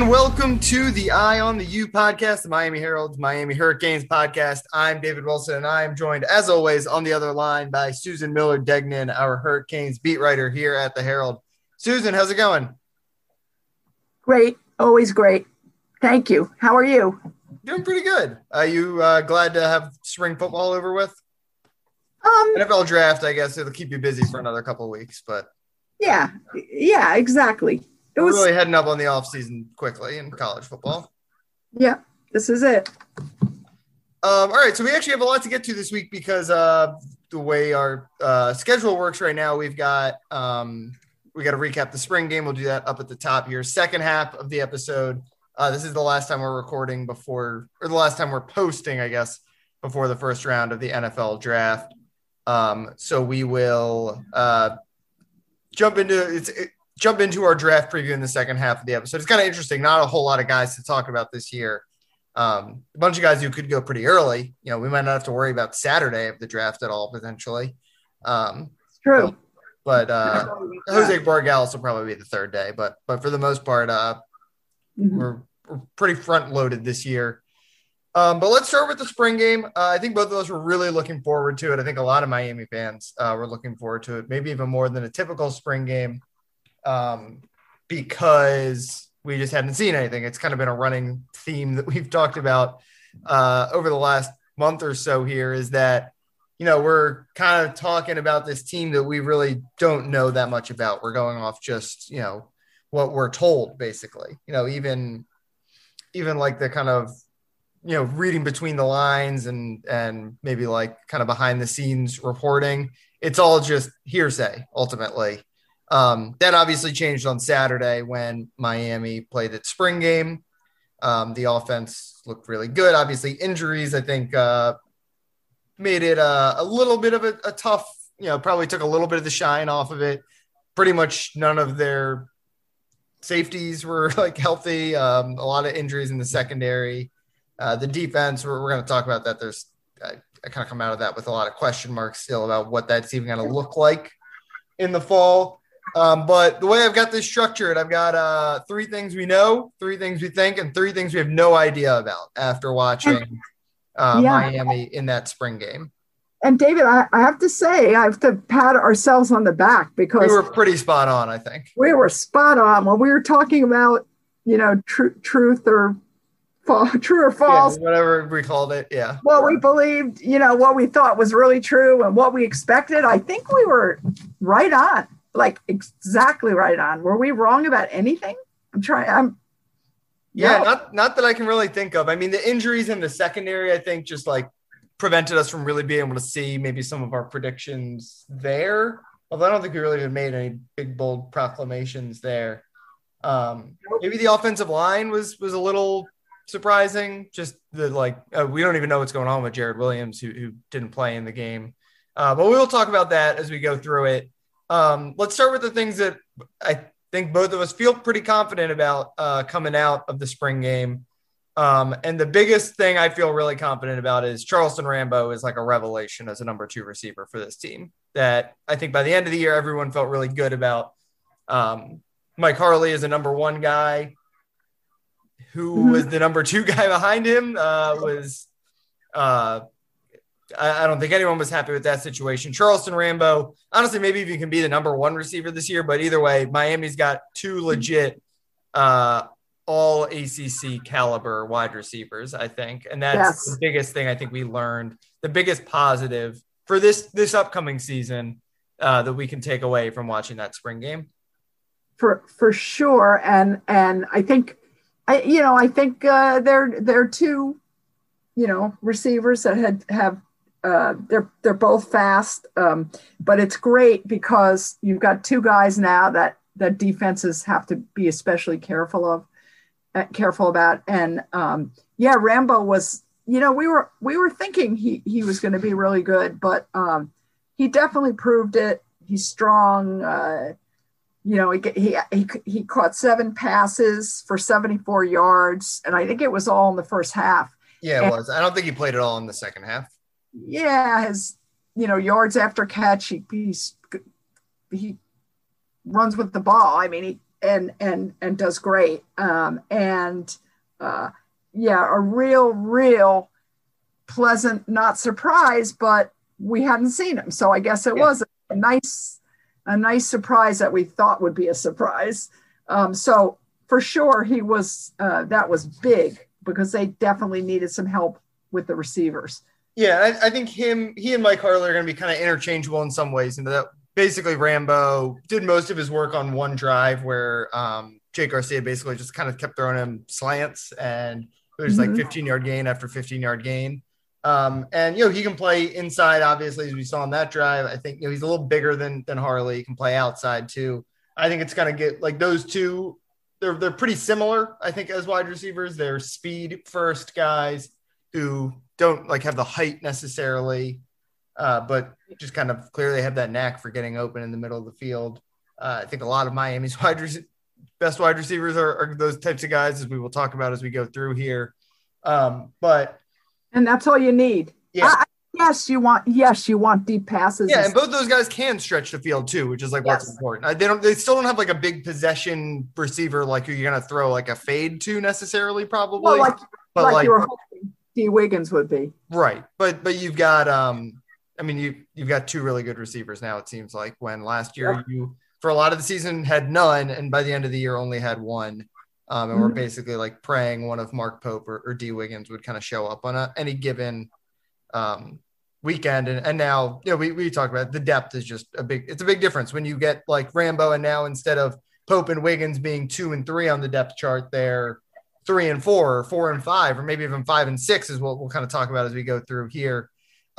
and welcome to the Eye on the U podcast, the Miami Herald's Miami Hurricanes podcast. I'm David Wilson, and I am joined, as always, on the other line by Susan Miller Degnan, our Hurricanes beat writer here at the Herald. Susan, how's it going? Great. Always great. Thank you. How are you? Doing pretty good. Are you glad to have spring football over with? NFL draft, I guess. It'll keep you busy for another couple of weeks, but... Yeah, exactly. We're really heading up on the offseason quickly in college football. Yeah, this is it. All right, so we actually have a lot to get to this week because the way our schedule works right now, we got to recap the spring game. We'll do that up at the top here. Second half of the episode. This is the last time we're recording before, or the last time we're posting, I guess, before the first round of the NFL draft. So we will jump into our draft preview in the second half of the episode. It's kind of interesting. Not a whole lot of guys to talk about this year. A bunch of guys who could go pretty early. You know, we might not have to worry about Saturday of the draft at all, potentially. It's true. But Jose Borregales will probably be the third day. But for the most part, we're pretty front-loaded this year. But let's start with the spring game. I think both of us were really looking forward to it. I think a lot of Miami fans were looking forward to it, maybe even more than a typical spring game, because we just hadn't seen anything. It's kind of been a running theme that we've talked about over the last month or so here, is that, you know, we're kind of talking about this team that we really don't know that much about. We're going off just, you know, what we're told, basically. You know, even like the kind of, you know, reading between the lines and maybe like kind of behind the scenes reporting, it's all just hearsay ultimately. That obviously changed on Saturday when Miami played its spring game. The offense looked really good. Obviously injuries, I think, made it a little bit of a tough, you know, probably took a little bit of the shine off of it. Pretty much none of their safeties were like healthy. A lot of injuries in the secondary. The defense, we're going to talk about that. I kind of come out of that with a lot of question marks still about what that's even going to look like in the fall. But the way I've got this structured, I've got three things we know, three things we think, and three things we have no idea about after watching Miami in that spring game. And David, I have to say, I have to pat ourselves on the back because we were pretty spot on, I think. We were spot on when we were talking about, you know, truth or true or false, whatever we called it. Yeah. What we believed, you know, what we thought was really true and what we expected. I think we were right on, like exactly right on. Were we wrong about anything? No. Not that I can really think of. I mean, the injuries in the secondary, I think, just like prevented us from really being able to see maybe some of our predictions there. Although I don't think we really have made any big, bold proclamations there. Maybe the offensive line was a little surprising, just the we don't even know what's going on with Jared Williams, who didn't play in the game, but we will talk about that as we go through it. Let's start with the things that I think both of us feel pretty confident about coming out of the spring game, and the biggest thing I feel really confident about is Charleston Rambo is like a revelation as a number 2 receiver for this team that I think by the end of the year everyone felt really good about. Mike Harley is a number 1 guy. Who was the number 2 guy behind him I don't think anyone was happy with that situation. Charleston Rambo, honestly, maybe if you can be the number 1 receiver this year, but either way, Miami's got 2 legit all ACC caliber wide receivers, I think. And that's the biggest thing I think we learned, the biggest positive for this upcoming season that we can take away from watching that spring game. For sure. And I think, I think they're 2, you know, receivers that have they're both fast, but it's great because you've got 2 guys now that defenses have to be especially careful about. And Rambo was, you know, we were thinking he was going to be really good, but he definitely proved it. He's strong. You know, he caught 7 passes for 74 yards, and I think it was all in the first half. Yeah, it was. I don't think he played at all in the second half. Yeah, his, you know, yards after catch, he runs with the ball. I mean, he and does great. A real pleasant, not surprise, but we hadn't seen him. So I guess it was a nice surprise that we thought would be a surprise. So for sure he was, that was big because they definitely needed some help with the receivers. Yeah. I think he and Mike Harley are going to be kind of interchangeable in some ways. And that basically Rambo did most of his work on one drive where, Jake Garcia basically just kind of kept throwing him slants, and there's like 15-yard gain after 15-yard gain. And, you know, he can play inside, obviously, as we saw on that drive. I think, you know, he's a little bigger than Harley. He can play outside too. I think it's going to get like those two. They're pretty similar, I think, as wide receivers. They're speed first guys who don't like have the height necessarily, but just kind of clearly have that knack for getting open in the middle of the field. I think a lot of Miami's best wide receivers are those types of guys, as we will talk about as we go through here. And that's all you need. Yeah. Yes, you want deep passes. Yeah, and both those guys can stretch the field too, which is like what's important. They still don't have like a big possession receiver like who you're going to throw like a fade to necessarily, probably. Well, like you were hoping Dee Wiggins would be. Right, but you've got you've got two really good receivers now. It seems like when last year you, for a lot of the season, had none, and by the end of the year only had one. And we're basically like praying one of Mark Pope or Dee Wiggins would kind of show up on any given weekend. And now, you know, we talk about it. The depth is just it's a big difference when you get like Rambo, and now instead of Pope and Wiggins being 2 and 3 on the depth chart, they're 3 and 4 or 4 and 5, or maybe even 5 and 6 is what we'll kind of talk about as we go through here.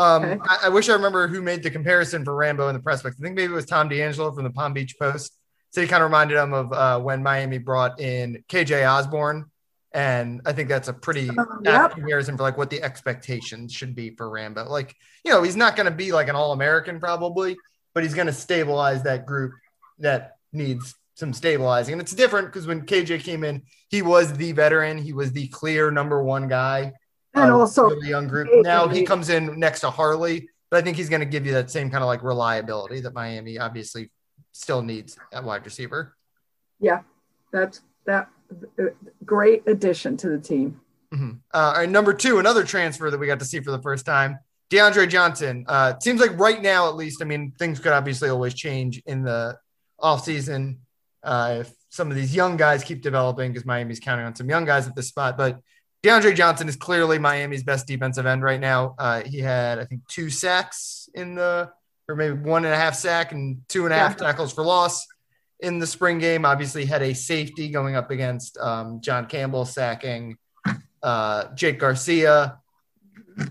I wish I remember who made the comparison for Rambo in the press box. I think maybe it was Tom D'Angelo from the Palm Beach Post. So he kind of reminded him of when Miami brought in K.J. Osborn. And I think that's a pretty apt comparison for like what the expectations should be for Rambo. Like, you know, he's not going to be like an All-American probably, but he's going to stabilize that group that needs some stabilizing. And it's different because when K.J. came in, he was the veteran. He was the clear number one guy. And also the young group. Now he comes in next to Harley, but I think he's going to give you that same kind of like reliability that Miami obviously still needs at wide receiver. Yeah, that's great addition to the team. All right, number two, another transfer that we got to see for the first time, DeAndre Johnson. It seems like right now, at least, I mean, things could obviously always change in the offseason if some of these young guys keep developing, because Miami's counting on some young guys at this spot. But DeAndre Johnson is clearly Miami's best defensive end right now. He had, I think, 2 sacks in the – or maybe 1.5 sack and 2.5 tackles for loss in the spring game. Obviously had a safety going up against John Campbell sacking Jake Garcia.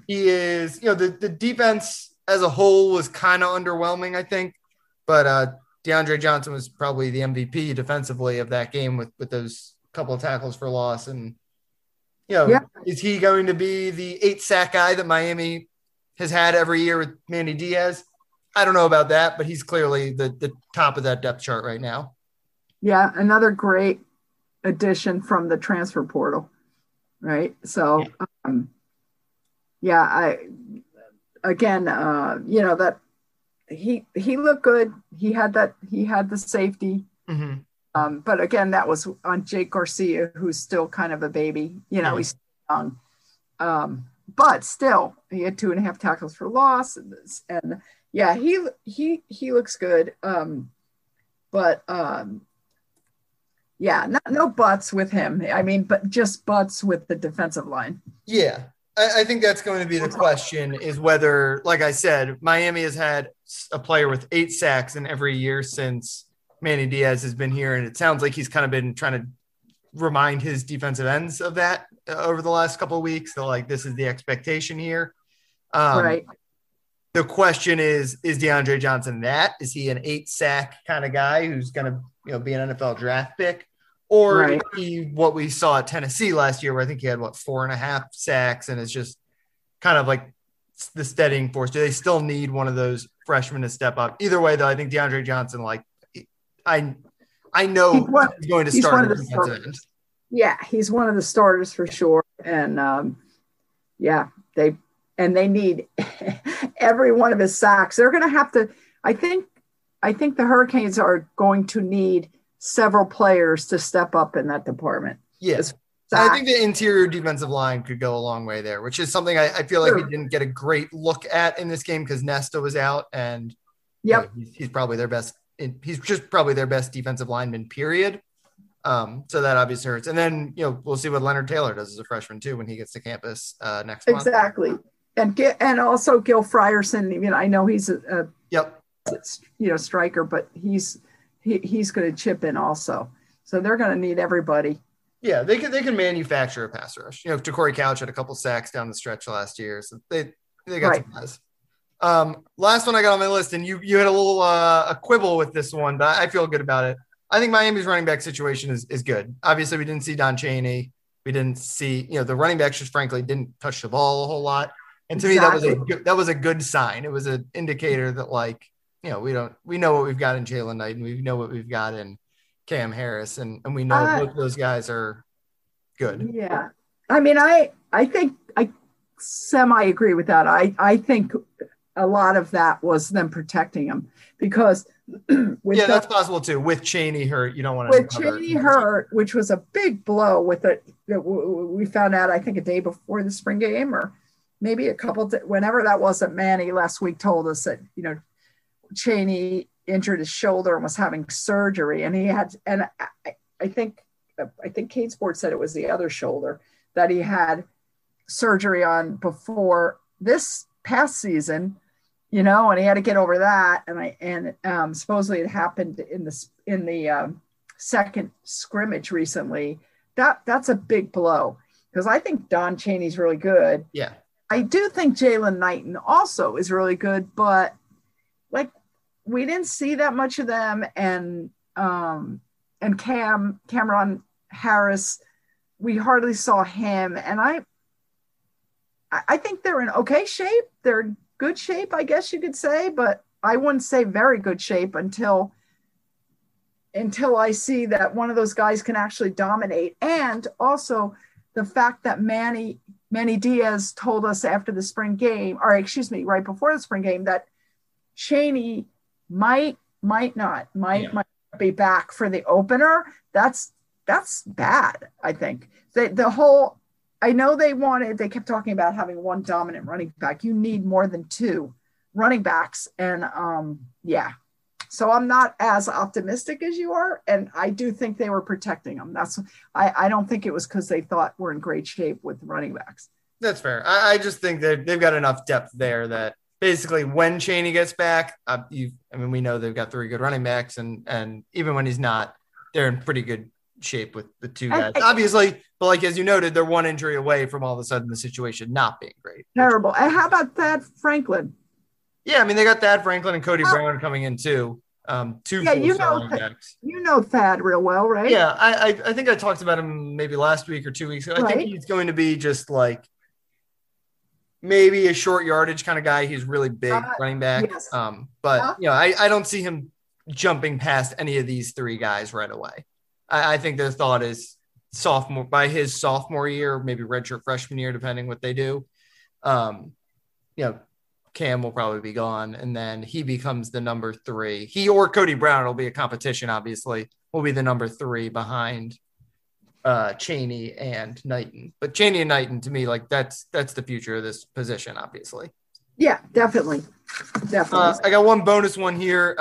He is – you know, the defense as a whole was kind of underwhelming, I think. But DeAndre Johnson was probably the MVP defensively of that game with those couple of tackles for loss and – you know, is he going to be the 8 sack guy that Miami has had every year with Manny Diaz? I don't know about that, but he's clearly the top of that depth chart right now. Yeah, another great addition from the transfer portal, right? So, that he looked good. He had the safety. But again, that was on Jake Garcia, who's still kind of a baby, you know, he's young, but still he had 2.5 tackles for loss. And yeah, he looks good. No buts with him. I mean, but just buts with the defensive line. Yeah. I think that's going to be the question is whether, like I said, Miami has had a player with 8 sacks in every year since Manny Diaz has been here, and it sounds like he's kind of been trying to remind his defensive ends of that over the last couple of weeks. So like, this is the expectation here. Right. The question is DeAndre Johnson that? Is he an 8 sack kind of guy who's going to, you know, be an NFL draft pick, or what we saw at Tennessee last year, where I think he had 4.5 sacks, and it's just kind of like the steadying force. Do they still need one of those freshmen to step up? Either way, though, I think DeAndre Johnson, like, I know he's going to start. Yeah, he's one of the starters for sure. And they need every one of his sacks. They're going to have to. I think the Hurricanes are going to need several players to step up in that department. Yes. I think the interior defensive line could go a long way there, which is something I feel like we didn't get a great look at in this game because Nesta was out, and he's probably their best. He's just probably their best defensive lineman, period. So that obviously hurts. And then, we'll see what Leonard Taylor does as a freshman too, when he gets to campus next month. Exactly. And also Gil Frierson, I know he's a striker, but he's going to chip in also. So they're going to need everybody. Yeah, they can manufacture a pass rush. Ja'Cory Couch had a couple sacks down the stretch last year, so they got some guys. Last one I got on my list, and you had a little a quibble with this one, but I feel good about it. I think Miami's running back situation is good. Obviously, we didn't see Don Chaney. We didn't see the running backs just frankly didn't touch the ball a whole lot. And to me, that was a good sign. It was an indicator that we know what we've got in Jalen Knight, and we know what we've got in Cam Harris, and we know both those guys are good. Yeah. I think I semi-agree with that. I think a lot of that was them protecting him because that's possible too. With Chaney hurt, you don't want to. With Chaney hurt, which was a big blow with it. We found out, I think, a day before the spring game or maybe a couple, whenever that was, that Manny last week told us that, Chaney injured his shoulder and was having surgery, and he had, and I think Kate Sports said it was the other shoulder that he had surgery on before this past season, and he had to get over that, and supposedly it happened in the second scrimmage recently. That's a big blow because I think Don Chaney's really good. Yeah, I do think Jalen Knighton also is really good, but we didn't see that much of them, and Cameron Harris, we hardly saw him. And I think they're in okay shape. They're in good shape, I guess you could say, but I wouldn't say very good shape until I see that one of those guys can actually dominate. And also the fact that Manny Diaz told us after the spring game, or excuse me, right before the spring game, that Chaney might be back for the opener. That's bad. I think they kept talking about having one dominant running back. You need more than two running backs. And so I'm not as optimistic as you are. And I do think they were protecting them. I don't think it was because they thought we're in great shape with running backs. That's fair. I just think that they've got enough depth there that, basically, when Chaney gets back, we know they've got three good running backs, and even when he's not, they're in pretty good shape with the two guys. Obviously, but as you noted, they're one injury away from all of a sudden the situation not being great. Terrible. And how about Thad Franklin? Yeah, they got Thad Franklin and Cody Brown coming in too. You know Thad real well, right? Yeah, I think I talked about him maybe last week or 2 weeks ago. I think he's going to be just maybe a short yardage kind of guy. He's really big running back. Yes. I don't see him jumping past any of these three guys right away. I think their thought is by his sophomore year, maybe redshirt freshman year, depending what they do. Cam will probably be gone, and then he becomes the number three. He or Cody Brown will be a competition, obviously, will be the number three behind Chaney and Knighton. But Chaney and Knighton, to me, that's the future of this position, obviously. Yeah, definitely. I got one bonus one here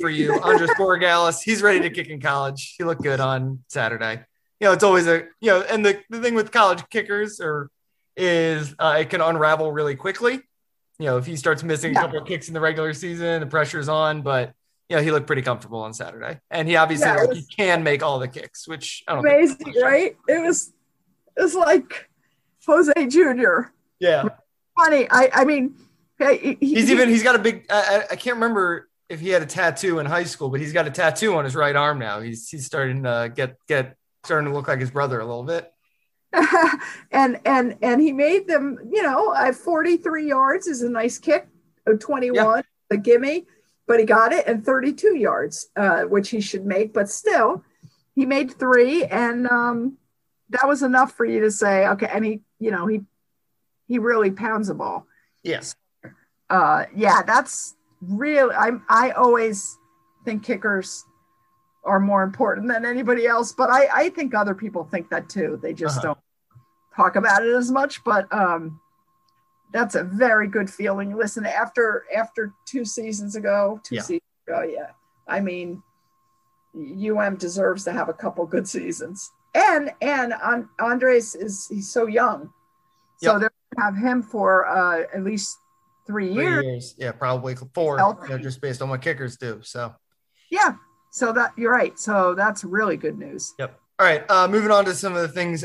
for you. Andres Borregales, he's ready to kick in college. He looked good on Saturday. It's always and the thing with college kickers is it can unravel really quickly. If he starts missing a couple of kicks in the regular season, the pressure's on, but he looked pretty comfortable on Saturday, and he obviously he can make all the kicks, which I don't know. Amazing, right? It was like Jose Jr. Yeah, funny. He's got a big. I can't remember if he had a tattoo in high school, but he's got a tattoo on his right arm now. He's starting to starting to look like his brother a little bit. and he made them. 43 yards is a nice kick. 21, a gimme. But he got it, and 32 yards, which he should make. But still, he made three, and that was enough for you to say, okay. And he really pounds the ball. Yes. That's really. I always think kickers are more important than anybody else. But I think other people think that too. They just don't talk about it as much, but that's a very good feeling. Listen, after two seasons ago, yeah, I mean, UM deserves to have a couple good seasons. And Andres he's so young. So they're going to have him for at least 3 years. 3 years. Yeah, probably 4, you know, just based on what kickers do. So, yeah. So that you're right. So that's really good news. Yep. All right. Moving on to some of the things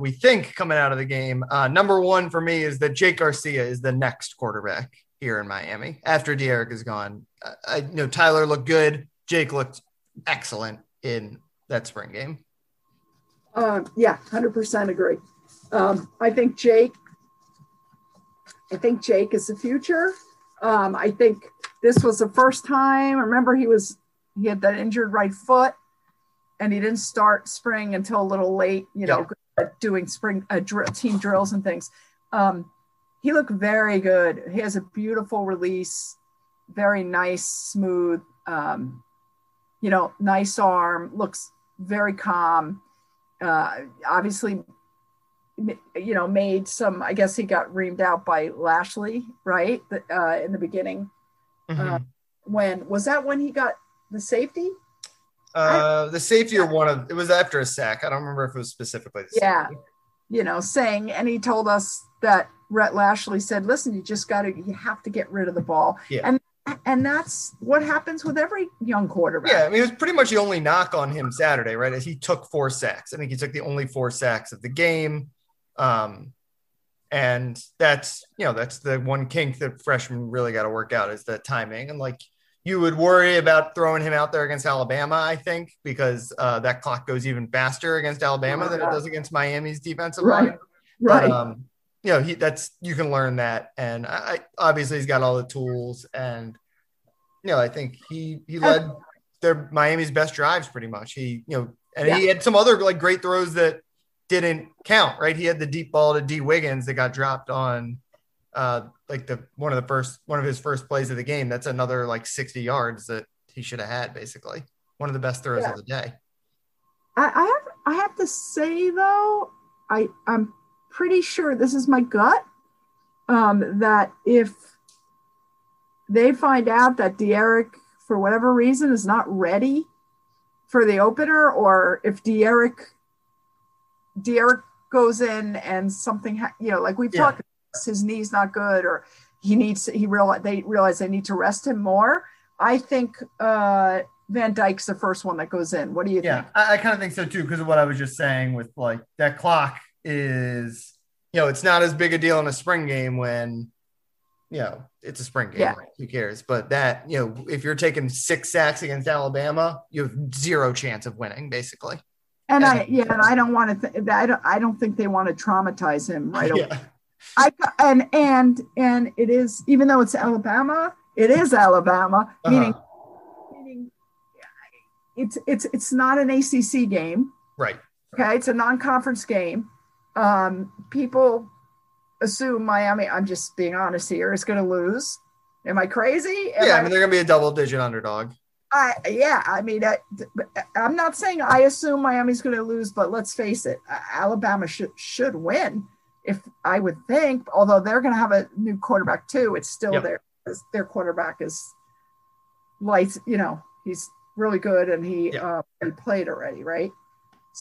we think coming out of the game. Number one for me is that Jake Garcia is the next quarterback here in Miami after D'Eric is gone. I you know, Tyler looked good. Jake looked excellent in that spring game. Yeah, 100% agree. I think Jake is the future. I think this was the first time. Remember, he had that injured right foot, and he didn't start spring until a little late. You know, doing spring team drills and things. He looked very good. He has a beautiful release, very nice, smooth. You know, nice arm. Looks very calm. Obviously, you know, made some, I guess he got reamed out by Lashley, right? In the beginning. Was that when he got the safety? The safety or one of, it was after a sack. I don't remember if it was specifically. The safety. You know, saying, and he told us that Rhett Lashley said, listen, you have to get rid of the ball. Yeah. And that's what happens with every young quarterback. Yeah, I mean, it was pretty much the only knock on him Saturday, right? He took 4 sacks. I think he took the only 4 sacks of the game. And that's, you know, that's the one kink that freshmen really got to work out is the timing. And, like, you would worry about throwing him out there against Alabama, I think, because that clock goes even faster against Alabama than it does against Miami's defensive line. Right. But, you know, you can learn that. And I obviously he's got all the tools, and, you know, I think he led their Miami's best drives pretty much. He, you know, and he had some other like great throws that didn't count, right? He had the deep ball to Dee Wiggins that got dropped on like one of his first plays of the game. That's another like 60 yards that he should have had, basically one of the best throws of the day. I have to say though, I'm pretty sure this is my gut that if they find out that D'Eric, for whatever reason, is not ready for the opener, or if D'Eric goes in and something, you know, like we've talked, his knee's not good, or they realize they need to rest him more. I think Van Dyke's the first one that goes in. What do you think? I kind of think so too, because of what I was just saying with like that clock is, you know, it's not as big a deal in a spring game when, you know, it's a spring game. Yeah. Right? Who cares? But that, you know, if you're taking 6 sacks against Alabama, you have zero chance of winning, basically. And I don't want to. I don't think they want to traumatize him right away. And it is, even though it's Alabama, it is Alabama. Meaning, it's not an ACC game, right? Okay, it's a non-conference game. People assume Miami, I'm just being honest here, is going to lose. Am I crazy? I mean, they're going to be a double-digit underdog. I'm not saying I assume Miami's going to lose, but let's face it, Alabama should win, if I would think, although they're going to have a new quarterback too. It's still their quarterback is lights, you know, he's really good, and he played already, right?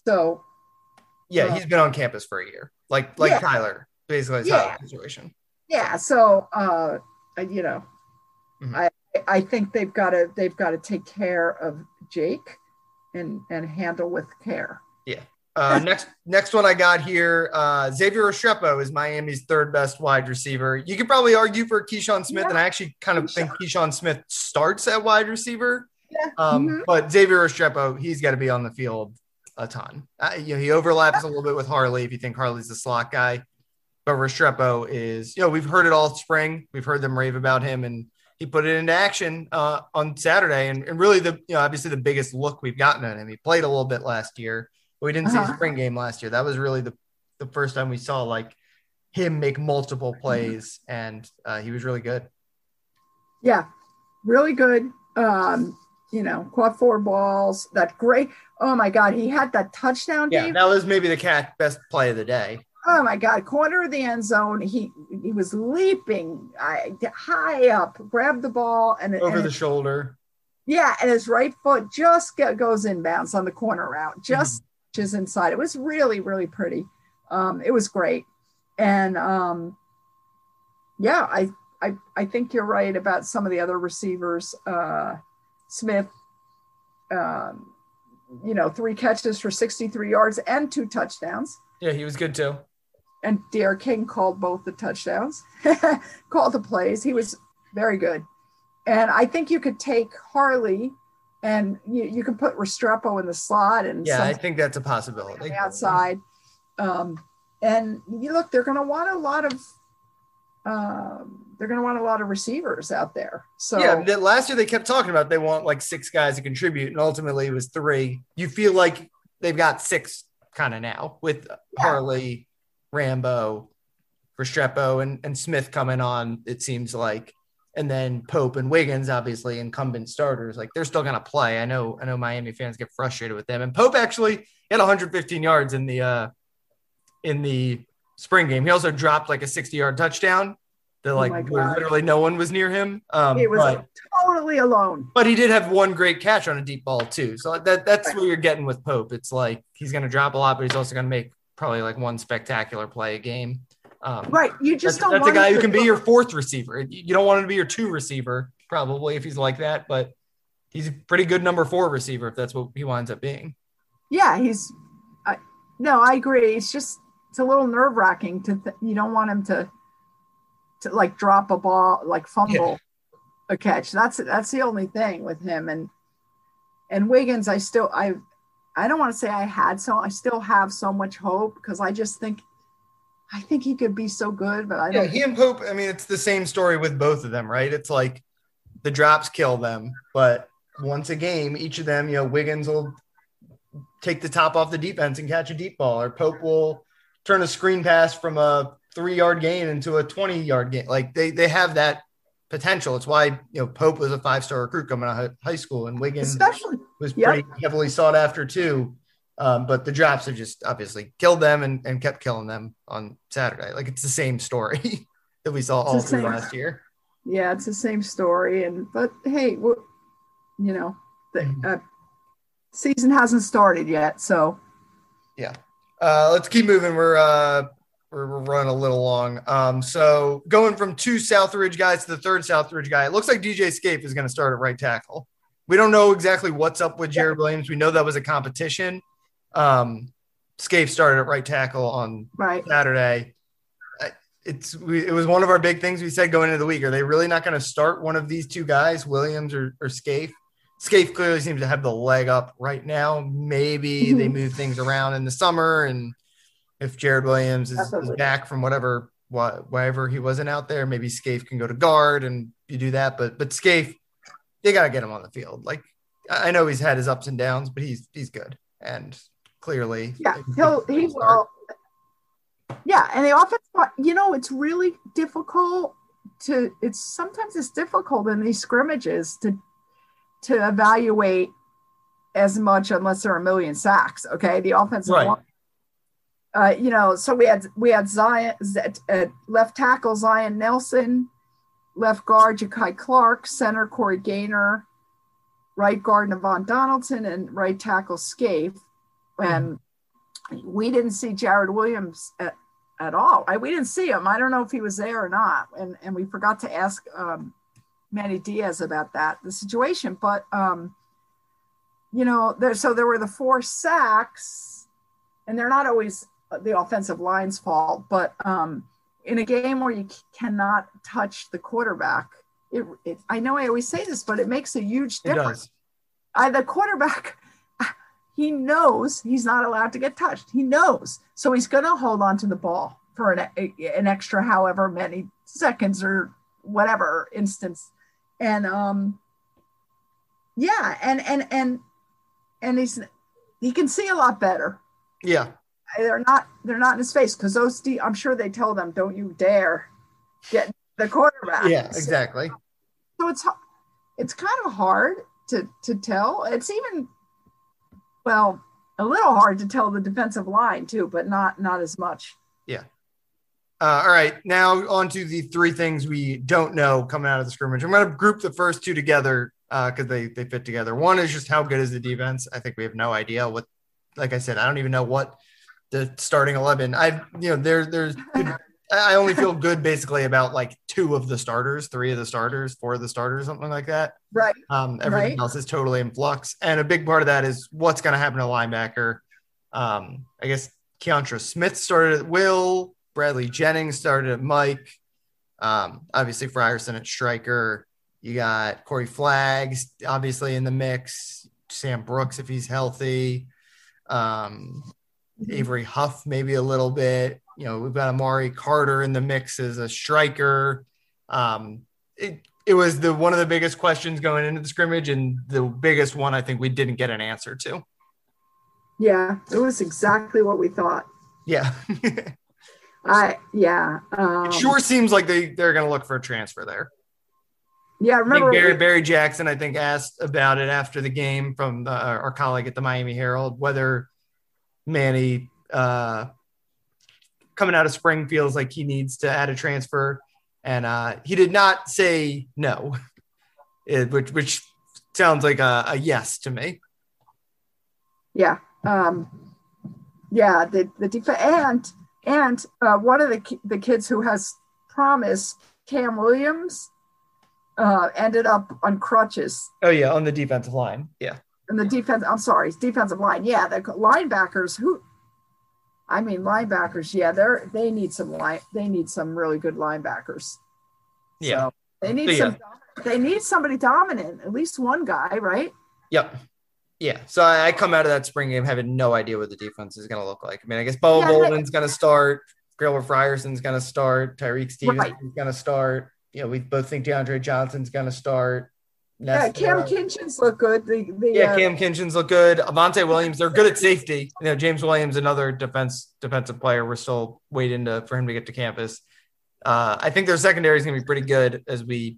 So he's been on campus for a year, like Tyler. Basically, Tyler's situation. Yeah, so you know, I think they've got to take care of Jake and handle with care. Yeah. Next one I got here, Xavier Restrepo is Miami's 3rd best wide receiver. You could probably argue for Keyshawn Smith, and I actually kind of think Keyshawn Smith starts at wide receiver. Yeah. But Xavier Restrepo, he's got to be on the field a ton. You know, he overlaps a little bit with Harley if you think Harley's the slot guy. But Restrepo is, you know, we've heard it all spring. We've heard them rave about him, and he put it into action on Saturday. And really, you know, obviously the biggest look we've gotten on him. He played a little bit last year, but we didn't see his spring game last year. That was really the first time we saw like him make multiple plays, and he was really good. Yeah, really good. you know, caught four balls. That great. Oh my God. He had that touchdown. Yeah. Dave. That was maybe the cat best play of the day. Oh my God. Corner of the end zone. He was leaping high up, grabbed the ball and over the shoulder. Yeah. And his right foot just goes inbounds on the corner route, just is inside. It was really, really pretty. It was great. And yeah, I think you're right about some of the other receivers. Smith, you know, 3 catches for 63 yards and 2 touchdowns. Yeah, he was good too. And D'Eric called both the touchdowns, called the plays. He was very good. And I think you could take Harley and you could put Restrepo in the slot. And yeah, I think that's a possibility. On the outside. And you look, they're going to want a lot of receivers out there. So yeah, last year they kept talking about they want like 6 guys to contribute, and ultimately it was 3. You feel like they've got 6 kind of now with Harley, Rambo, Restrepo, and Smith coming on. It seems like, and then Pope and Wiggins, obviously incumbent starters. Like they're still going to play. I know Miami fans get frustrated with them. And Pope actually had 115 yards in the spring game. He also dropped like a 60-yard touchdown that literally no one was near him. He was totally alone. But he did have one great catch on a deep ball too. So that's what you're getting with Pope. It's like he's going to drop a lot, but he's also going to make probably like one spectacular play a game. You just don't want a guy who can be your 4th receiver. You don't want him to be your 2 receiver probably if he's like that, but he's a pretty good number 4 receiver if that's what he winds up being. Yeah, he's I agree. It's just it's a little nerve-wracking to you don't want him to like drop a ball, like fumble a catch. That's the only thing with him. And Wiggins, I don't want to say I still have so much hope because I think he could be so good, but I don't. He and Pope, I mean, it's the same story with both of them, right? It's like the drops kill them, but once a game, each of them, you know, Wiggins will take the top off the defense and catch a deep ball, or Pope will turn a screen pass from a 3-yard gain into a 20-yard gain. Like they have that potential. It's why, you know, Pope was a 5-star recruit coming out of high school, and Wiggins was pretty heavily sought after too. But the drops have just obviously killed them and kept killing them on Saturday. Like it's the same story that we saw all through last year. Yeah, it's the same story. But hey, you know, the season hasn't started yet, so yeah. Let's keep moving. We're running a little long. So going from 2 Southridge guys to the 3rd Southridge guy, it looks like DJ Scaife is going to start at right tackle. We don't know exactly what's up with Jared Williams. We know that was a competition. Scaife started at right tackle on Saturday. It was one of our big things we said going into the week. Are they really not going to start one of these 2 guys, Williams or Scaife? Scaife clearly seems to have the leg up right now. Maybe they move things around in the summer, and if Jared Williams is back from wherever he wasn't out there, maybe Scaife can go to guard and you do that. But Scaife, they got to get him on the field. Like I know he's had his ups and downs, but he's good, and clearly he will. Yeah, and the offense, you know, it's really difficult to. It's difficult in these scrimmages to evaluate as much unless there are a million sacks. Okay. The offensive line, you know, so we had Zion at left tackle, Zion Nelson, left guard, Ja'Kai Clark, center, Corey Gaynor, right guard, Navon Donaldson, and right tackle Scaife. And we didn't see Jared Williams at all. We didn't see him. I don't know if he was there or not. And we forgot to ask, Manny Diaz about the situation, but you know, there were the 4 sacks, and they're not always the offensive line's fault, but in a game where you cannot touch the quarterback, I know I always say this, but it makes a huge difference. The quarterback, he knows he's not allowed to get touched. He knows. So he's going to hold on to the ball for an extra however many seconds or whatever instance. And and he can see a lot better. Yeah, they're not in his face because I'm sure they tell them, don't you dare get the quarterback. Yeah, exactly. So it's kind of hard to tell. It's even, well, a little hard to tell the defensive line too, but not as much. Yeah. All right. Now on to the three things we don't know coming out of the scrimmage. I'm going to group the first two together because they fit together. One is just how good is the defense? I think we have no idea what, like I said, I don't even know what the starting 11. There's I only feel good basically about like two of the starters, three of the starters, four of the starters, something like that. Right. Everything else is totally in flux. And a big part of that is what's going to happen to linebacker. I guess Keontra Smith started at Will. Bradley Jennings started at Mike. Obviously Frierson at striker. You got Corey Flaggs, obviously in the mix. Sam Brooks, if he's healthy. Avery Huff, maybe a little bit. You know, we've got Amari Carter in the mix as a striker. It was one of the biggest questions going into the scrimmage, and the biggest one I think we didn't get an answer to. Yeah, it was exactly what we thought. Yeah. It sure seems like they're going to look for a transfer there. Yeah, I remember Barry Jackson, I think, asked about it after the game from our colleague at the Miami Herald, whether Manny coming out of spring feels like he needs to add a transfer. And he did not say no, which sounds like a yes to me. Yeah. The defense and one of the kids who has promise, Cam Williams, ended up on crutches. Oh, yeah, on the defensive line. Yeah. And defensive line. Yeah, the linebackers linebackers. Yeah, they need some really good linebackers. Yeah. So they need they need somebody dominant, at least one guy, right? Yep. Yeah. So I come out of that spring game having no idea what the defense is going to look like. I mean, I guess Bo Bolden's going to start, Gilbert Frierson's going to start, Tyreek Stevenson's going to start. You know, we both think DeAndre Johnson's going to start. Nesta. Yeah, Cam Kinchins look good. Cam Kinchins look good. Avante Williams, they're good at safety. You know, James Williams, another defensive player. We're still waiting for him to get to campus. I think their secondary is going to be pretty good as we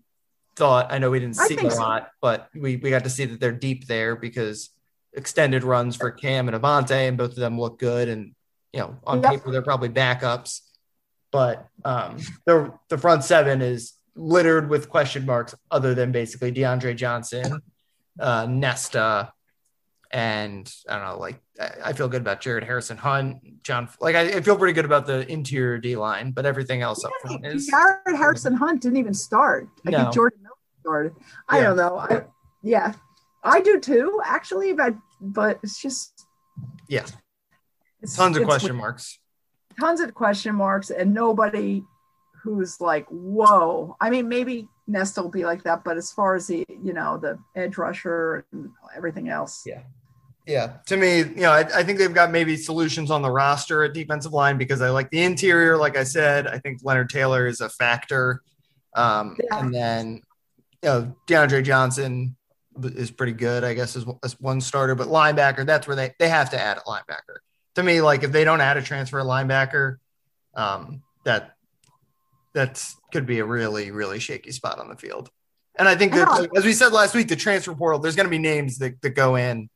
thought. I know we didn't see a lot, but we got to see that they're deep there because extended runs for Cam and Avante, and both of them look good. And, you know, on paper, they're probably backups. But the front seven is littered with question marks other than basically DeAndre Johnson, Nesta, and I don't know, like I feel good about Jared Harrison Hunt, John. Like I feel pretty good about the interior D-line, but everything else up front is. Jared Harrison Hunt didn't even start. I think Jordan Miller started. I don't know. I do too, actually, but it's just. Yeah. Tons of question marks. Tons of question marks and nobody who's like, whoa. I mean, maybe Nesta will be like that, but as far as the edge rusher and everything else. Yeah. Yeah. To me, I think they've got maybe solutions on the roster at defensive line because I like the interior. Like I said, I think Leonard Taylor is a factor. And then, DeAndre Johnson is pretty good, I guess, as one starter, but linebacker, that's where they have to add a linebacker. To me, like if they don't add a transfer linebacker, that's could be a really, really shaky spot on the field. And I think that, as we said last week, the transfer portal, there's going to be names that go in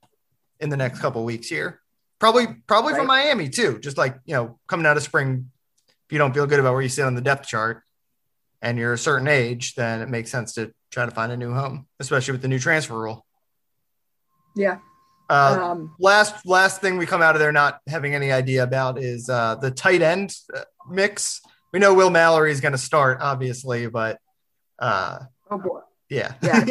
the next couple of weeks here. Probably from Miami too. Just like, coming out of spring, if you don't feel good about where you sit on the depth chart and you're a certain age, then it makes sense to try to find a new home, especially with the new transfer rule. Yeah. Last thing we come out of there not having any idea about is the tight end mix. We know Will Mallory is going to start, obviously, but oh boy, yeah. They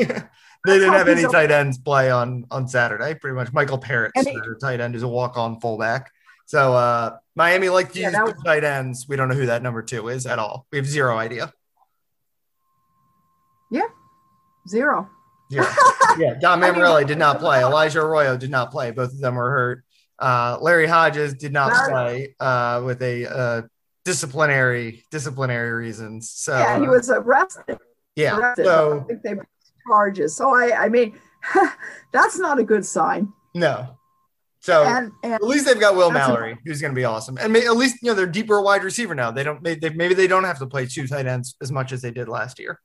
didn't have any tight ends play on Saturday. Pretty much, Michael Parrott, their tight end, is a walk-on fullback. So Miami likes to use tight ends. We don't know who that number 2 is at all. We have zero idea. Yeah, zero. Yeah. Yeah, Dom Amarillo did not play. Elijah Arroyo did not play. Both of them were hurt. Larry Hodges did not play with a disciplinary reasons. So yeah, he was arrested. Yeah, so I think they brought charges. So I mean, that's not a good sign. No. So at least they've got Will Mallory, who's going to be awesome, and at least they're deeper wide receiver now. Maybe they don't have to play 2 tight ends as much as they did last year.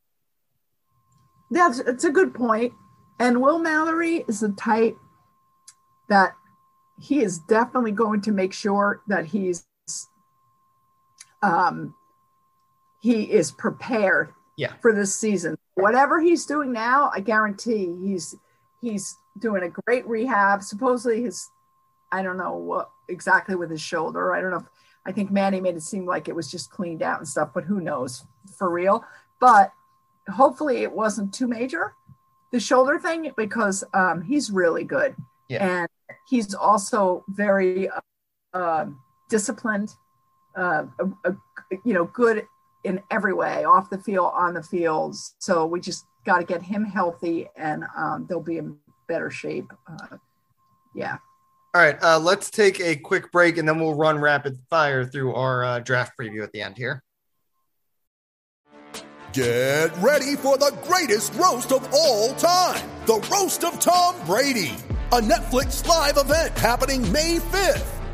That's a good point. And Will Mallory is a type that he is definitely going to make sure that he is prepared for this season. Whatever he's doing now, I guarantee he's doing a great rehab. Supposedly I don't know what exactly with his shoulder. I don't know. I think Manny made it seem like it was just cleaned out and stuff, but who knows for real. But hopefully it wasn't too major, the shoulder thing, because he's really good. Yeah. And he's also very disciplined, good in every way, off the field, on the field. So we just got to get him healthy and they'll be in better shape. All right. Let's take a quick break and then we'll run rapid fire through our draft preview at the end here. Get ready for the greatest roast of all time. The Roast of Tom Brady, a Netflix live event happening May 5th.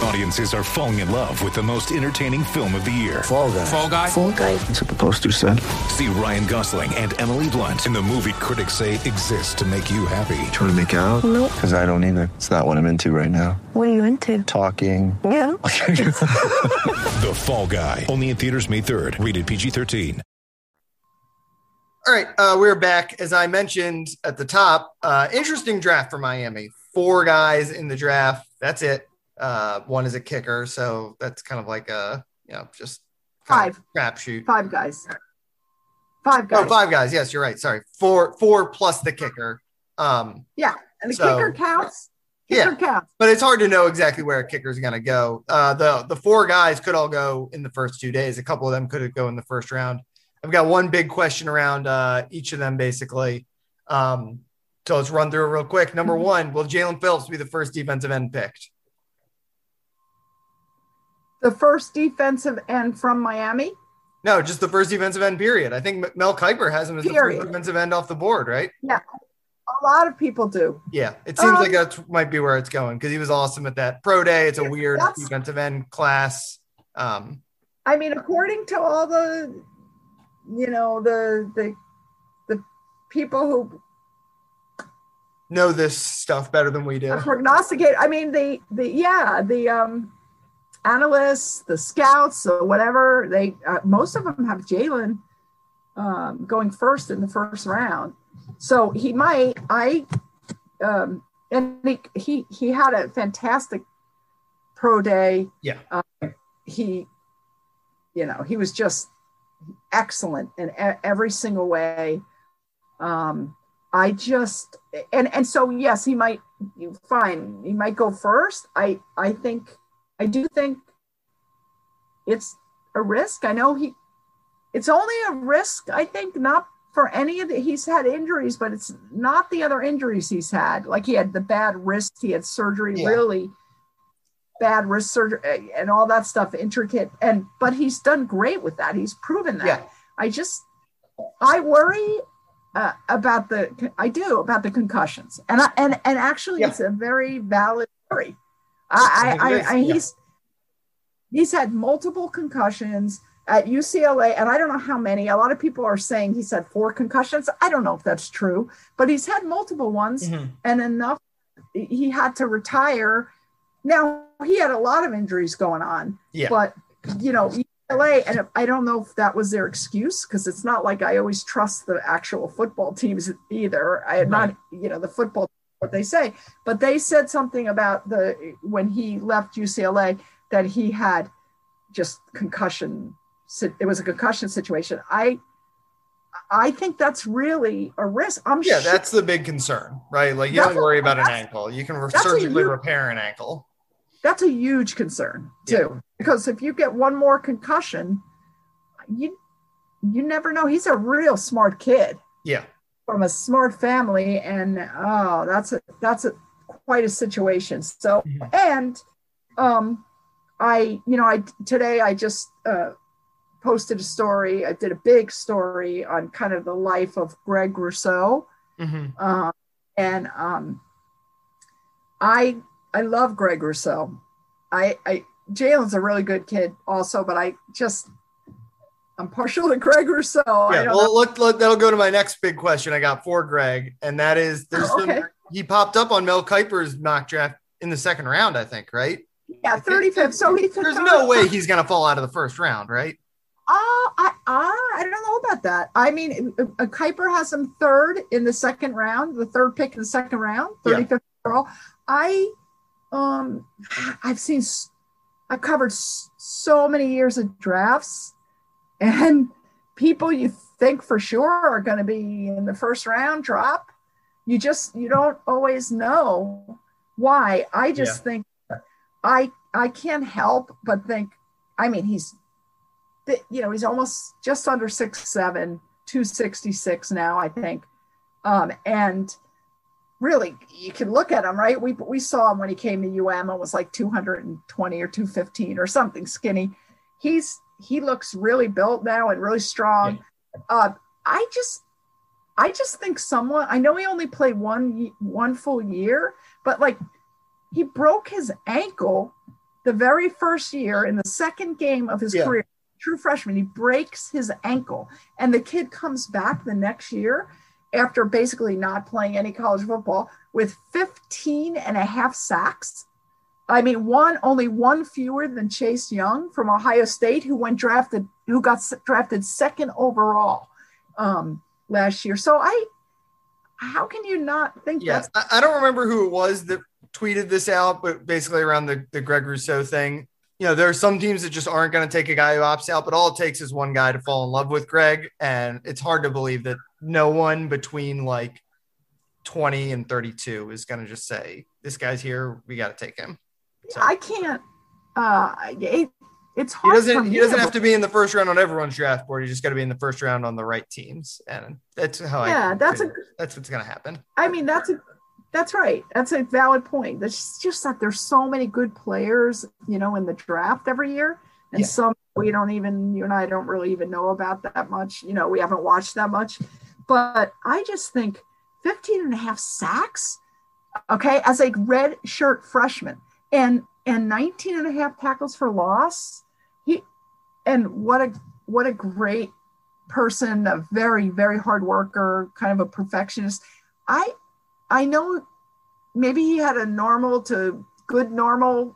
Audiences are falling in love with the most entertaining film of the year. Fall Guy. Fall Guy. Fall Guy. That's what the poster said. See Ryan Gosling and Emily Blunt in the movie critics say exists to make you happy. Trying to make it out? Nope. Because I don't either. It's not what I'm into right now. What are you into? Talking. Yeah. The Fall Guy. Only in theaters May 3rd. Rated PG-13. All right. We're back. As I mentioned at the top, interesting draft for Miami. 4 guys in the draft. That's it. One is a kicker, so that's kind of like just crapshoot. 5 guys. Oh, 5 guys. Yes, you're right. Sorry, 4 plus the kicker. And kicker counts. Kicker counts. But it's hard to know exactly where a kicker is going to go. The 4 guys could all go in the first 2 days. A couple of them could go in the first round. I've got one big question around each of them, basically. So let's run through it real quick. Number one, will Jalen Phillips be the first defensive end picked? The first defensive end from Miami? No, just the first defensive end, period. I think Mel Kiper has him as the first defensive end off the board, right? Yeah, a lot of people do. Yeah, it seems like that might be where it's going because he was awesome at that pro day. It's a weird defensive end class. I mean, according to all the, the people who know this stuff better than we do. Prognosticate. I mean, analysts, the scouts, or whatever, they most of them have Jalen going first in the first round, so he might. He had a fantastic pro day. Yeah, he was just excellent in every single way. So yes, he might. Fine, he might go first. I do think it's a risk. I know it's only a risk, I think, not for any of the, he's had injuries, but it's not the other injuries he's had. Like he had the bad wrist, he had surgery, really bad wrist surgery and all that stuff, intricate. But he's done great with that. He's proven that. Yeah. I worry about the concussions. And actually it's a very valid worry. He's had multiple concussions at UCLA, and I don't know how many. A lot of people are saying he's had 4 concussions. I don't know if that's true, but he's had multiple ones and enough. He had to retire. Now, he had a lot of injuries going on, but, UCLA, and I don't know if that was their excuse, because it's not like I always trust the actual football teams either. I had the football team. What they say, but they said something about when he left UCLA that he had just concussion. It was a concussion situation. I think that's really a risk. That's the big concern, right? Like you don't worry about an ankle. You can surgically repair an ankle. That's a huge concern too, because if you get one more concussion, you never know. He's a real smart kid. Yeah. from a smart family, and oh, that's quite a situation. So, and I today I just posted a story. I did a big story on kind of the life of Greg Rousseau. I love Greg Rousseau. I Jalen's a really good kid also, but I'm partial to Greg Rousseau. Yeah, well, look, that'll go to my next big question I got for Greg, and that is he popped up on Mel Kiper's mock draft in the second round, I think, right? Yeah, 35th. So there's no way he's going to fall out of the first round, right? I don't know about that. I mean, Kiper has him third in the second round, the third pick in the second round, 35th overall. I've covered so many years of drafts, and people you think for sure are going to be in the first round drop. You don't always know why. I just think I can't help but think, I mean, he's almost just under 6'7", 266 now, I think. And really, you can look at him, right? We saw him when he came to UM. It was like 220 or 215 or something skinny. He looks really built now and really strong. Yeah. I just think someone, I know he only played one full year, but like he broke his ankle the very first year in the second game of his career, true freshman. He breaks his ankle, and the kid comes back the next year after basically not playing any college football with 15 and a half sacks. I mean, only one fewer than Chase Young from Ohio State, who got drafted second overall last year. So how can you not think that? I don't remember who it was that tweeted this out, but basically around the Greg Rousseau thing, you know, there are some teams that just aren't going to take a guy who opts out, but all it takes is one guy to fall in love with Greg. And it's hard to believe that no one between like 20 and 32 is going to just say, this guy's here, we got to take him. So, I can't. It's hard. He doesn't have to be in the first round on everyone's draft board. You just got to be in the first round on the right teams, and that's how. Yeah, that's what's going to happen. I mean, that's right. That's a valid point. It's just that there's so many good players, you know, in the draft every year, and some you and I don't really even know about that much. You know, we haven't watched that much, but I just think 15 and a half sacks. Okay, as a red shirt freshman, and 19 and a half tackles for loss. What a great person, a very, very hard worker, kind of a perfectionist. I know maybe he had a normal to good normal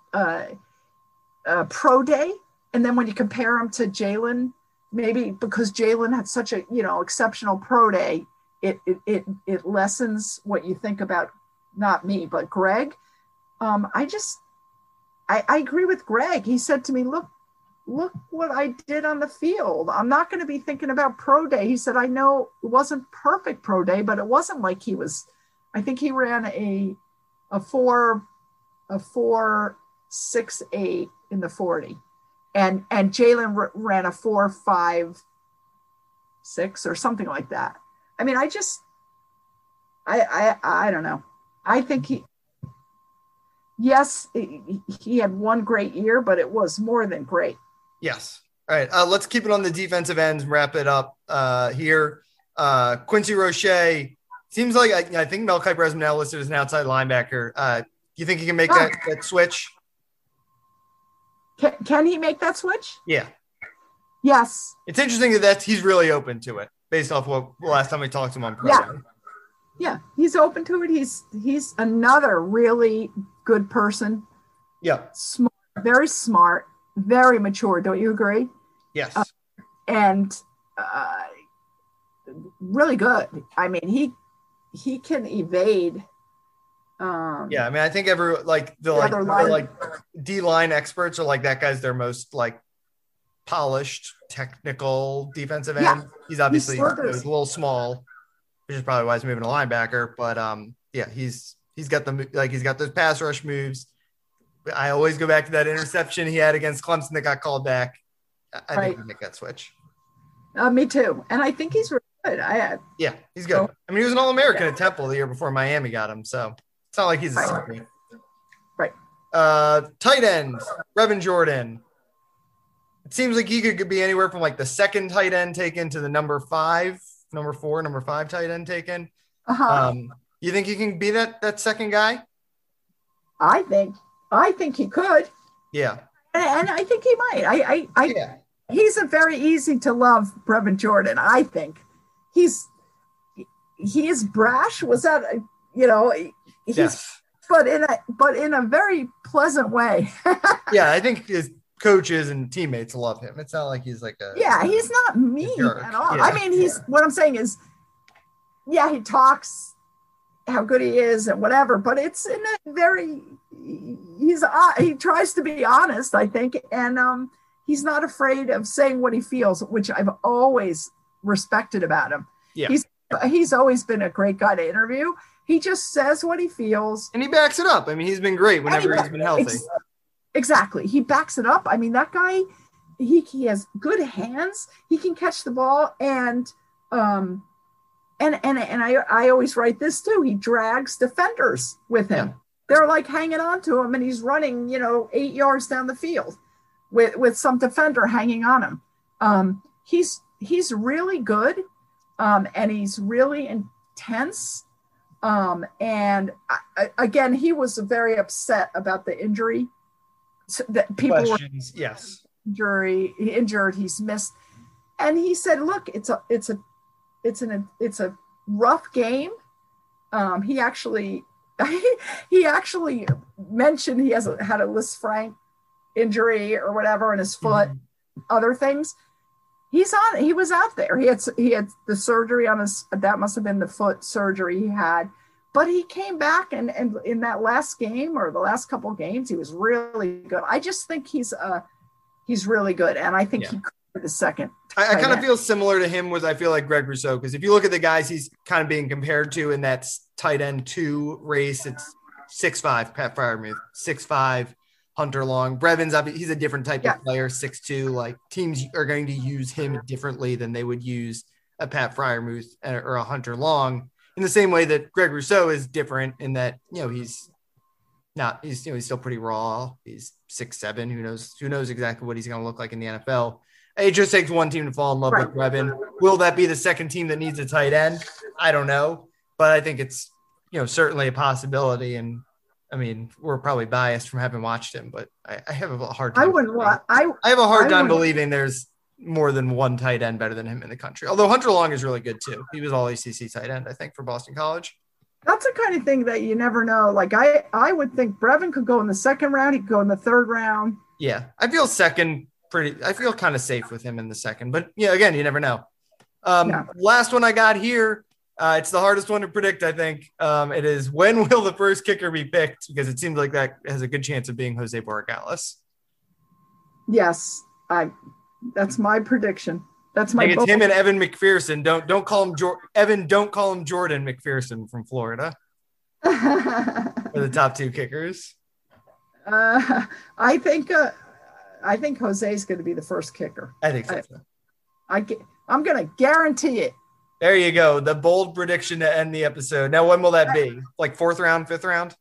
pro day. And then when you compare him to Jalen, maybe because Jalen had such a, you know, exceptional pro day, it lessens what you think about, not me, but Greg. I agree with Greg. He said to me, look what I did on the field. I'm not going to be thinking about pro day. He said, I know it wasn't perfect pro day, but it wasn't like he was, I think he ran a 4.68 in the 40. And Jalen ran a 4.56 or something like that. I mean, I don't know. I think he had one great year, but it was more than great. Yes. All right. Let's keep it on the defensive ends, wrap it up here. Quincy Roche seems like, I think Mel Kiper has him now listed as an outside linebacker. You think he can make that switch? Can he make that switch? Yeah. Yes. It's interesting that he's really open to it based off what last time we talked to him on Pro Day. Yeah, he's open to it. He's another really good person. Yeah. Smart, very mature. Don't you agree? Yes. And really good. I mean, he can evade. I mean, I think D-line experts are like, that guy's their most like polished technical defensive end. He's obviously a little small, which is probably why he's moving to linebacker. But he's got those pass rush moves. I always go back to that interception he had against Clemson that got called back. I think he can make that switch. Me too. And I think he's really good. Yeah, he's good. I mean, he was an All-American at Temple the year before Miami got him, so it's not like he's a secret. Right. Tight end, Revin Jordan. It seems like he could be anywhere from like the second tight end taken to the number five tight end taken. You think he can be that second guy? I think he could. Yeah. And I think he might. He's a very easy to love Revin Jordan. I think he is brash. Was that, but in a very pleasant way. Yeah. I think his coaches and teammates love him. It's not like he's like he's not mean at all. Yeah. I mean, what I'm saying is, he talks how good he is and whatever, but it's in a very, he tries to be honest, I think. And, he's not afraid of saying what he feels, which I've always respected about him. Yeah. He's always been a great guy to interview. He just says what he feels. And he backs it up. I mean, he's been great whenever he's been healthy. Exactly. He backs it up. I mean, that guy, he has good hands. He can catch the ball. And I always write this too. He drags defenders with him. Yeah. They're like hanging on to him and he's running, 8 yards down the field with some defender hanging on him. He's really good. And he's really intense. And he was very upset about the injury that people were injured. He's missed. And he said, look, it's a rough game. He actually mentioned he had a Liz Frank injury or whatever in his foot, other things. He was out there. He had the surgery on his, that must have been the foot surgery he had, but he came back and in that last game or the last couple of games, he was really good. I just think he's really good. And I think he could be the second. I kind of feel similar to him was I feel like Greg Rousseau, because if you look at the guys he's kind of being compared to in that tight end 2 race, it's 6'5", Pat Freiermuth, 6'5", Hunter Long. Brevin's up, he's a different type of player, 6'2". Like teams are going to use him differently than they would use a Pat Freiermuth or a Hunter Long, in the same way that Greg Rousseau is different in that, he's still pretty raw. He's 6'7". Who knows exactly what he's going to look like in the NFL. It just takes one team to fall in love with Revin. Will that be the second team that needs a tight end? I don't know, but I think it's, certainly a possibility. And I mean, we're probably biased from having watched him, but I have a hard time. I have a hard time believing there's more than one tight end better than him in the country. Although Hunter Long is really good too. He was all ACC tight end, I think, for Boston College. That's the kind of thing that you never know. Like I would think Revin could go in the second round. He could go in the third round. Yeah. I feel second. I feel kind of safe with him in the second, but again, you never know. Last one I got here. It's the hardest one to predict, I think. It is, when will the first kicker be picked? Because it seems like that has a good chance of being Jose Borregales. Yes. That's my prediction. That's my It's him and Evan McPherson. Don't call him Evan. Don't call him Jordan McPherson from Florida. For the top 2 kickers. I think Jose's going to be the first kicker. I think so. I'm going to guarantee it. There you go. The bold prediction to end the episode. Now, when will that be? Like 4th round, 5th round?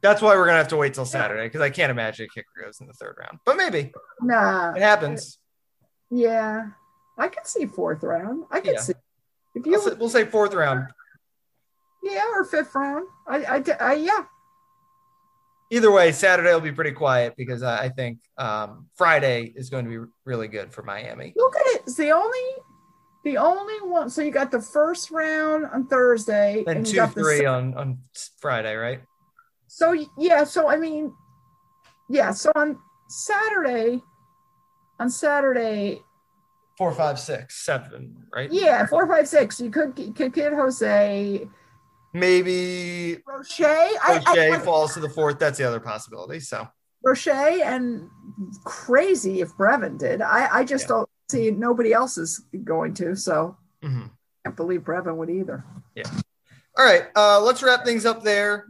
That's why we're going to have to wait till Saturday, because I can't imagine a kicker goes in the 3rd round. But maybe. Nah. It happens. Yeah. I could see 4th round. I could see. If you we'll say 4th round. Yeah, or 5th round. Yeah. Either way, Saturday will be pretty quiet because I think Friday is going to be really good for Miami. Look at it. It's the only one. So you got the first round on Thursday. Then 2-3 on Friday, right? So, yeah. So, I mean, yeah. So on Saturday. 4, 5, 6, 7, right? Yeah, 4, 5, 6. You could get Jose. Maybe Roche. Roche falls to the 4th. That's the other possibility. So Roche, and crazy if Brevin did. I just don't see nobody else is going to. So I can't believe Brevin would either. Yeah. All right. Let's wrap things up there.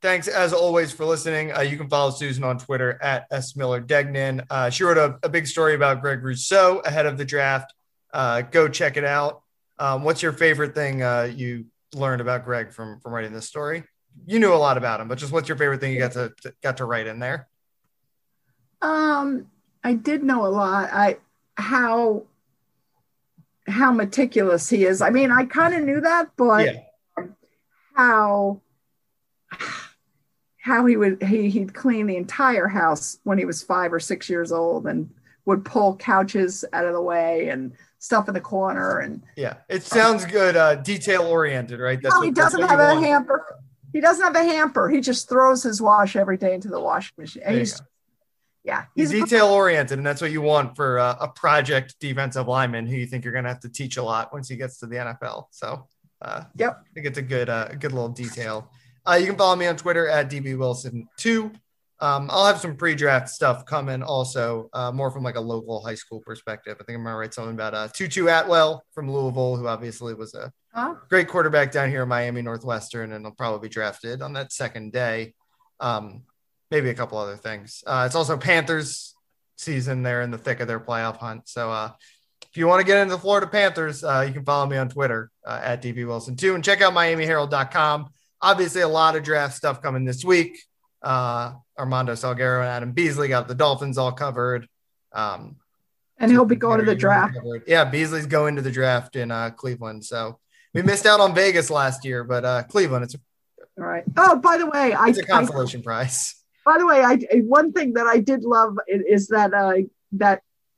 Thanks as always for listening. You can follow Susan on Twitter at S Miller Degnan. She wrote a big story about Greg Rousseau ahead of the draft. Go check it out. What's your favorite thing you learned about Greg from writing this story? You knew a lot about him, but just what's your favorite thing you got to write in there? I did know a lot. How meticulous he is. I mean, I kind of knew that, but how he'd clean the entire house when he was 5 or 6 years old and would pull couches out of the way and stuff in the corner. And it sounds good. Detail oriented, right? That's he doesn't have a hamper. He doesn't have a hamper. He just throws his wash every day into the washing machine. He's detail oriented. And that's what you want for a project defensive lineman who you think you're going to have to teach a lot once he gets to the NFL. So I think it's a good little detail. You can follow me on Twitter at dbwilson2. I'll have some pre-draft stuff coming also, more from like a local high school perspective. I think I'm going to write something about Tutu Atwell from Louisville, who obviously was a great quarterback down here in Miami Northwestern, and he'll probably be drafted on that second day. Maybe a couple other things. It's also Panthers season. They're in the thick of their playoff hunt. So if you want to get into the Florida Panthers, you can follow me on Twitter at dbwilson2, and check out miamiherald.com. Obviously a lot of draft stuff coming this week. Armando Salguero and Adam Beasley got the Dolphins all covered. And he'll be going to the draft. Beasley's going to the draft in Cleveland. So we missed out on Vegas last year, but Cleveland, it's all right. Oh, by the way, it's a consolation prize. By the way, one thing that I did love is that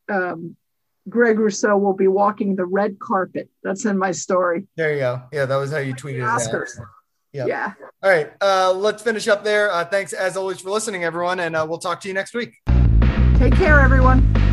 Greg Rousseau will be walking the red carpet. That's in my story. There you go. Yeah, that was how you tweeted Oscars. That. Yep. Yeah. All right. Let's finish up there. Thanks as always for listening, everyone. And we'll talk to you next week. Take care, everyone.